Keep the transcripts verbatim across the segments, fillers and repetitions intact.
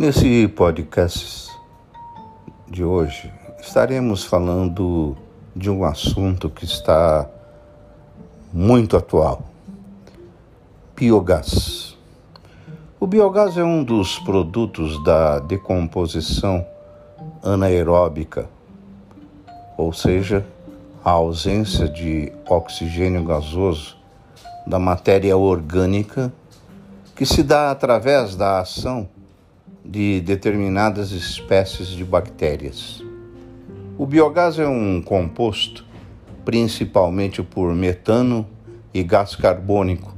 Nesse podcast de hoje, estaremos falando de um assunto que está muito atual: biogás. O biogás é um dos produtos da decomposição anaeróbica, ou seja, a ausência de oxigênio gasoso da matéria orgânica, que se dá através da ação de determinadas espécies de bactérias. O biogás é um composto principalmente por metano e gás carbônico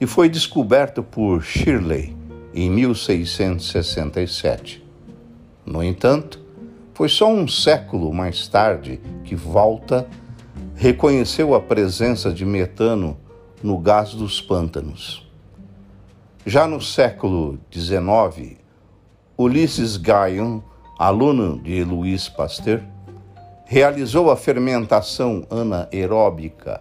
e foi descoberto por Shirley em mil seiscentos e sessenta e sete. No entanto, foi só um século mais tarde que Volta reconheceu a presença de metano no gás dos pântanos. Já no século dezenove, Ulisses Guyon, aluno de Louis Pasteur, realizou a fermentação anaeróbica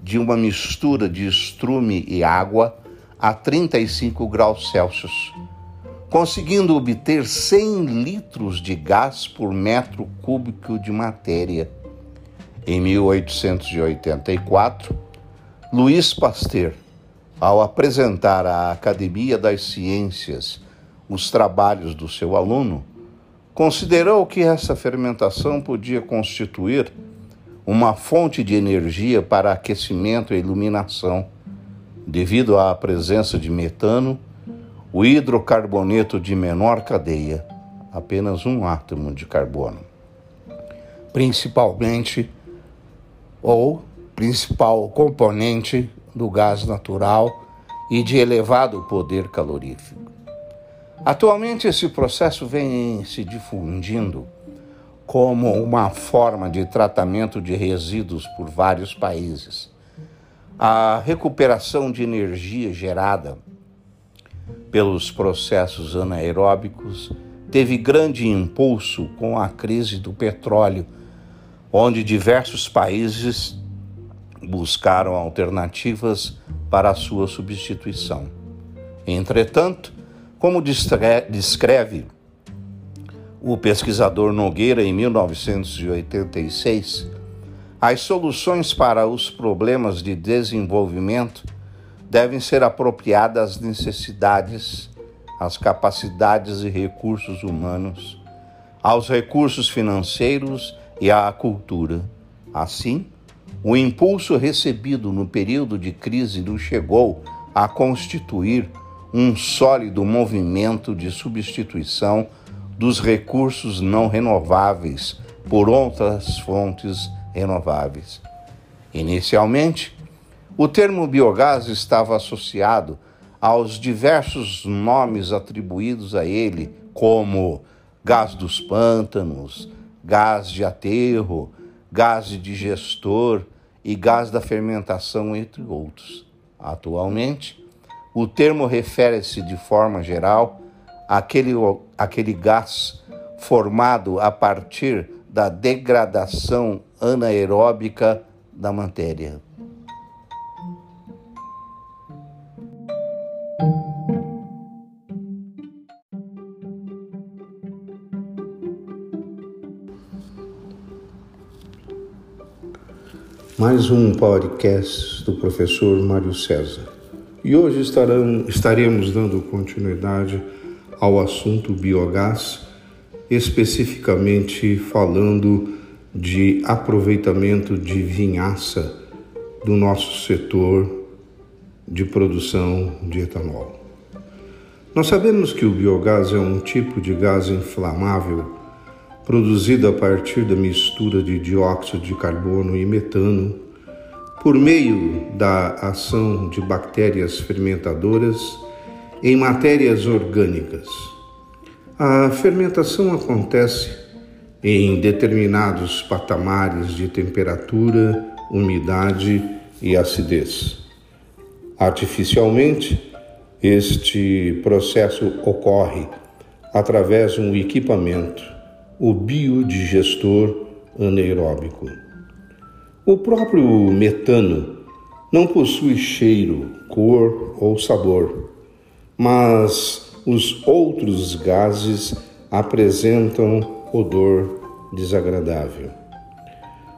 de uma mistura de estrume e água a trinta e cinco graus Celsius, conseguindo obter cem litros de gás por metro cúbico de matéria. Em mil oitocentos e oitenta e quatro, Louis Pasteur, ao apresentar à Academia das Ciências os trabalhos do seu aluno, considerou que essa fermentação podia constituir uma fonte de energia para aquecimento e iluminação, devido à presença de metano, o hidrocarboneto de menor cadeia, apenas um átomo de carbono, principalmente ou principal componente do gás natural e de elevado poder calorífico. Atualmente, esse processo vem se difundindo como uma forma de tratamento de resíduos por vários países. A recuperação de energia gerada pelos processos anaeróbicos teve grande impulso com a crise do petróleo, onde diversos países buscaram alternativas para a sua substituição. Entretanto, como descreve o pesquisador Nogueira em mil novecentos e oitenta e seis, as soluções para os problemas de desenvolvimento devem ser apropriadas às necessidades, às capacidades e recursos humanos, aos recursos financeiros e à cultura. Assim, o impulso recebido no período de crise não chegou a constituir um sólido movimento de substituição dos recursos não renováveis por outras fontes renováveis. Inicialmente, o termo biogás estava associado aos diversos nomes atribuídos a ele, como gás dos pântanos, gás de aterro, gás de digestor e gás da fermentação, entre outros. Atualmente, o termo refere-se de forma geral àquele, àquele gás formado a partir da degradação anaeróbica da matéria. Mais um podcast do professor Mário César. E hoje estarão, estaremos dando continuidade ao assunto biogás, especificamente falando de aproveitamento de vinhaça do nosso setor de produção de etanol. Nós sabemos que o biogás é um tipo de gás inflamável produzido a partir da mistura de dióxido de carbono e metano por meio da ação de bactérias fermentadoras em matérias orgânicas. A fermentação acontece em determinados patamares de temperatura, umidade e acidez. Artificialmente, este processo ocorre através de um equipamento, o biodigestor anaeróbico. O próprio metano não possui cheiro, cor ou sabor, mas os outros gases apresentam odor desagradável.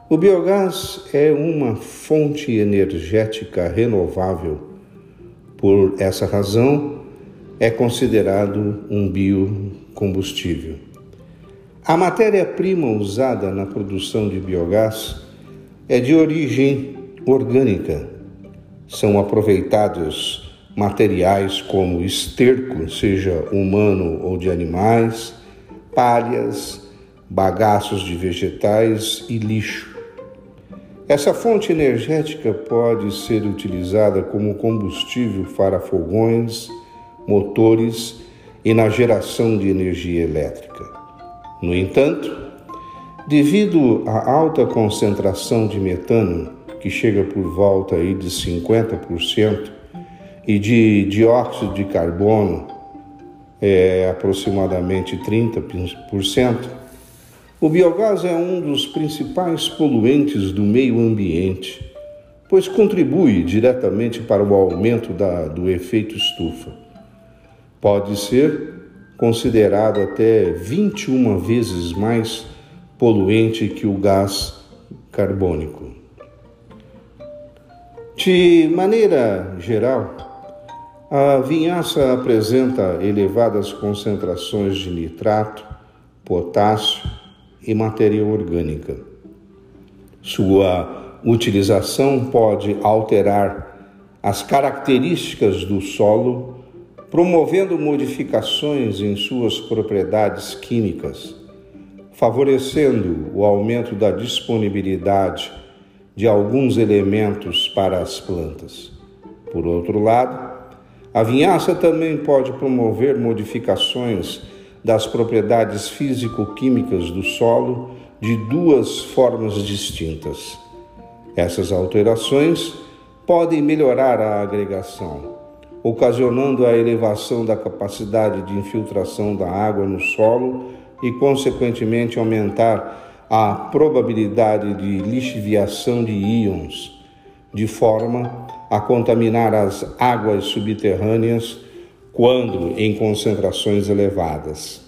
O biogás é uma fonte energética renovável. Por essa razão, é considerado um biocombustível. A matéria-prima usada na produção de biogás é de origem orgânica. São aproveitados materiais como esterco, seja humano ou de animais, palhas, bagaços de vegetais e lixo. Essa fonte energética pode ser utilizada como combustível para fogões, motores e na geração de energia elétrica. No entanto, devido à alta concentração de metano, que chega por volta aí de cinquenta por cento, e de dióxido de carbono, é, aproximadamente trinta por cento, o biogás é um dos principais poluentes do meio ambiente, pois contribui diretamente para o aumento da, do efeito estufa. Pode ser considerado até vinte e uma vezes mais poluente que o gás carbônico. De maneira geral, a vinhaça apresenta elevadas concentrações de nitrato, potássio e matéria orgânica. Sua utilização pode alterar as características do solo, promovendo modificações em suas propriedades químicas, favorecendo o aumento da disponibilidade de alguns elementos para as plantas. Por outro lado, a vinhaça também pode promover modificações das propriedades físico-químicas do solo de duas formas distintas. Essas alterações podem melhorar a agregação, ocasionando a elevação da capacidade de infiltração da água no solo e, consequentemente, aumentar a probabilidade de lixiviação de íons, de forma a contaminar as águas subterrâneas quando em concentrações elevadas.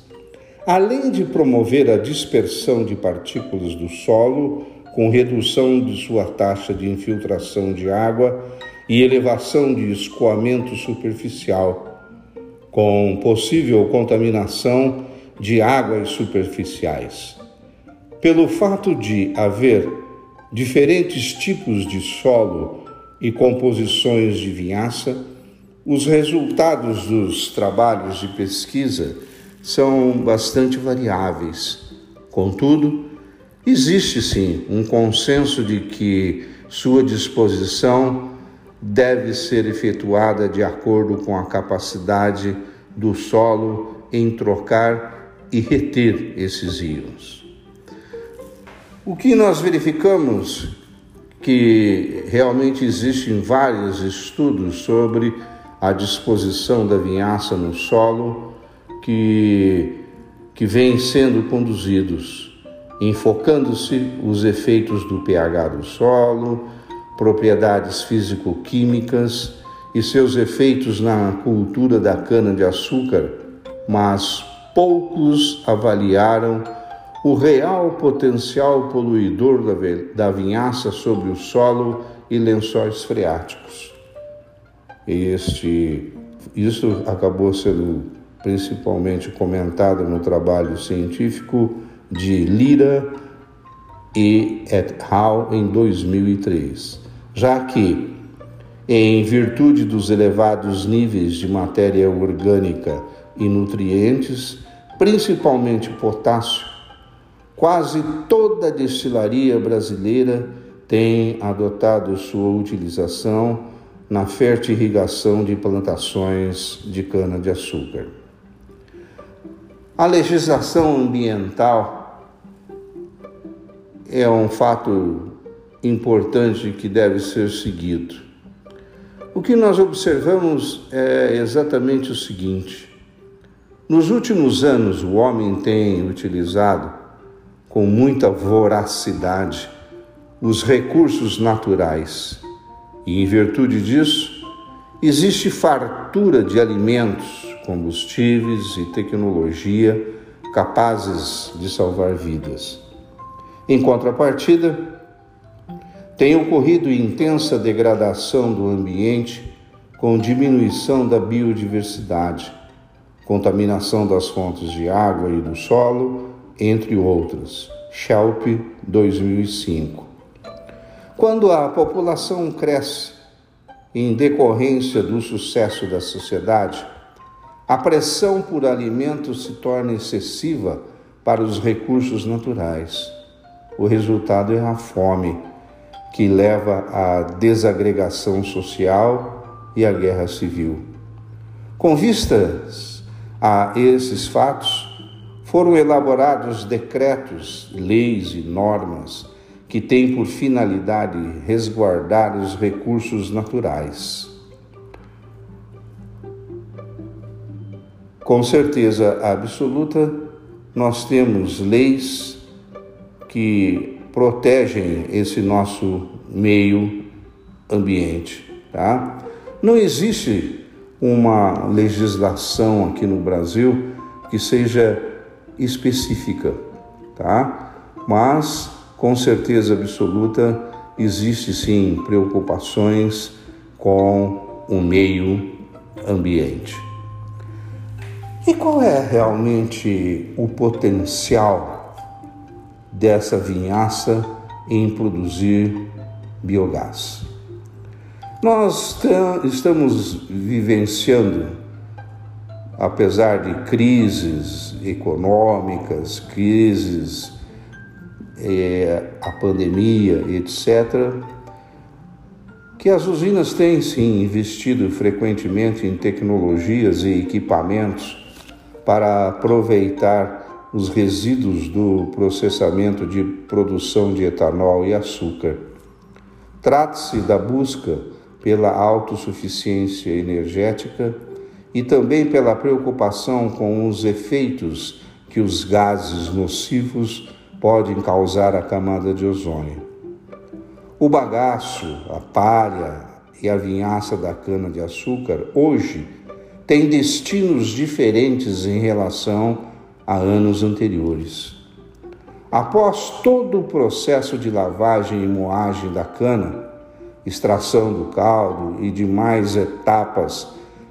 Além de promover a dispersão de partículas do solo, com redução de sua taxa de infiltração de água e elevação de escoamento superficial, com possível contaminação de águas superficiais. Pelo fato de haver diferentes tipos de solo e composições de vinhaça, os resultados dos trabalhos de pesquisa são bastante variáveis. Contudo, existe sim um consenso de que sua disposição deve ser efetuada de acordo com a capacidade do solo em trocar e reter esses íons. O que nós verificamos que realmente existem vários estudos sobre a disposição da vinhaça no solo que, que vem sendo conduzidos, enfocando-se os efeitos do pH do solo, propriedades físico-químicas e seus efeitos na cultura da cana-de-açúcar, mas poucos avaliaram o real potencial poluidor da, da vinhaça sobre o solo e lençóis freáticos. Este, isso acabou sendo principalmente comentado no trabalho científico de Lira e et al. Em dois mil e três, já que, em virtude dos elevados níveis de matéria orgânica e nutrientes, principalmente potássio, quase toda a destilaria brasileira tem adotado sua utilização na fertirrigação de plantações de cana-de-açúcar. A legislação ambiental é um fato importante que deve ser seguido. O que nós observamos é exatamente o seguinte: nos últimos anos, o homem tem utilizado com muita voracidade os recursos naturais. E, em virtude disso, existe fartura de alimentos combustíveis e tecnologia capazes de salvar vidas. Em contrapartida, tem ocorrido intensa degradação do ambiente com diminuição da biodiversidade, contaminação das fontes de água e do solo, entre outras. Schelpe, dois mil e cinco. Quando a população cresce em decorrência do sucesso da sociedade, a pressão por alimentos se torna excessiva para os recursos naturais. O resultado é a fome, que leva à desagregação social e à guerra civil. Com vistas a esses fatos, foram elaborados decretos, leis e normas que têm por finalidade resguardar os recursos naturais. Com certeza absoluta, nós temos leis que protegem esse nosso meio ambiente, tá? Não existe uma legislação aqui no Brasil que seja específica, tá? Mas, com certeza absoluta, existe sim preocupações com o meio ambiente. E qual é realmente o potencial dessa vinhaça em produzir biogás? Nós t- estamos vivenciando, apesar de crises econômicas, crises, é, a pandemia, etcétera, que as usinas têm sim investido frequentemente em tecnologias e equipamentos para aproveitar os resíduos do processamento de produção de etanol e açúcar. Trata-se da busca pela autossuficiência energética e também pela preocupação com os efeitos que os gases nocivos podem causar à camada de ozônio. O bagaço, a palha e a vinhaça da cana-de-açúcar hoje tem destinos diferentes em relação a anos anteriores. Após todo o processo de lavagem e moagem da cana, extração do caldo e demais etapas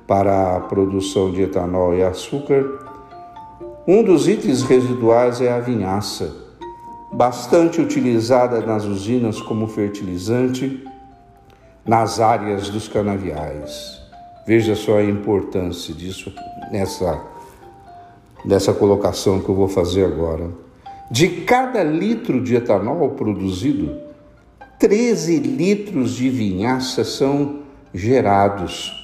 para a produção de etanol e açúcar, um dos itens residuais é a vinhaça, bastante utilizada nas usinas como fertilizante nas áreas dos canaviais. Veja só a importância disso nessa, nessa colocação que eu vou fazer agora. De cada litro de etanol produzido, treze litros de vinhaça são gerados.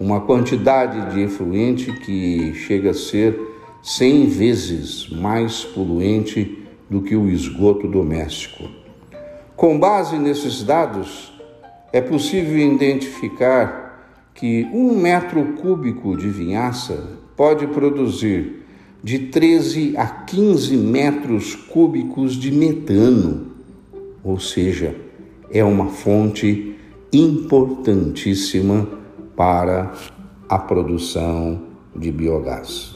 Uma quantidade de efluente que chega a ser cem vezes mais poluente do que o esgoto doméstico. Com base nesses dados, é possível identificar que um metro cúbico de vinhaça pode produzir de treze a quinze metros cúbicos de metano, ou seja, é uma fonte importantíssima para a produção de biogás.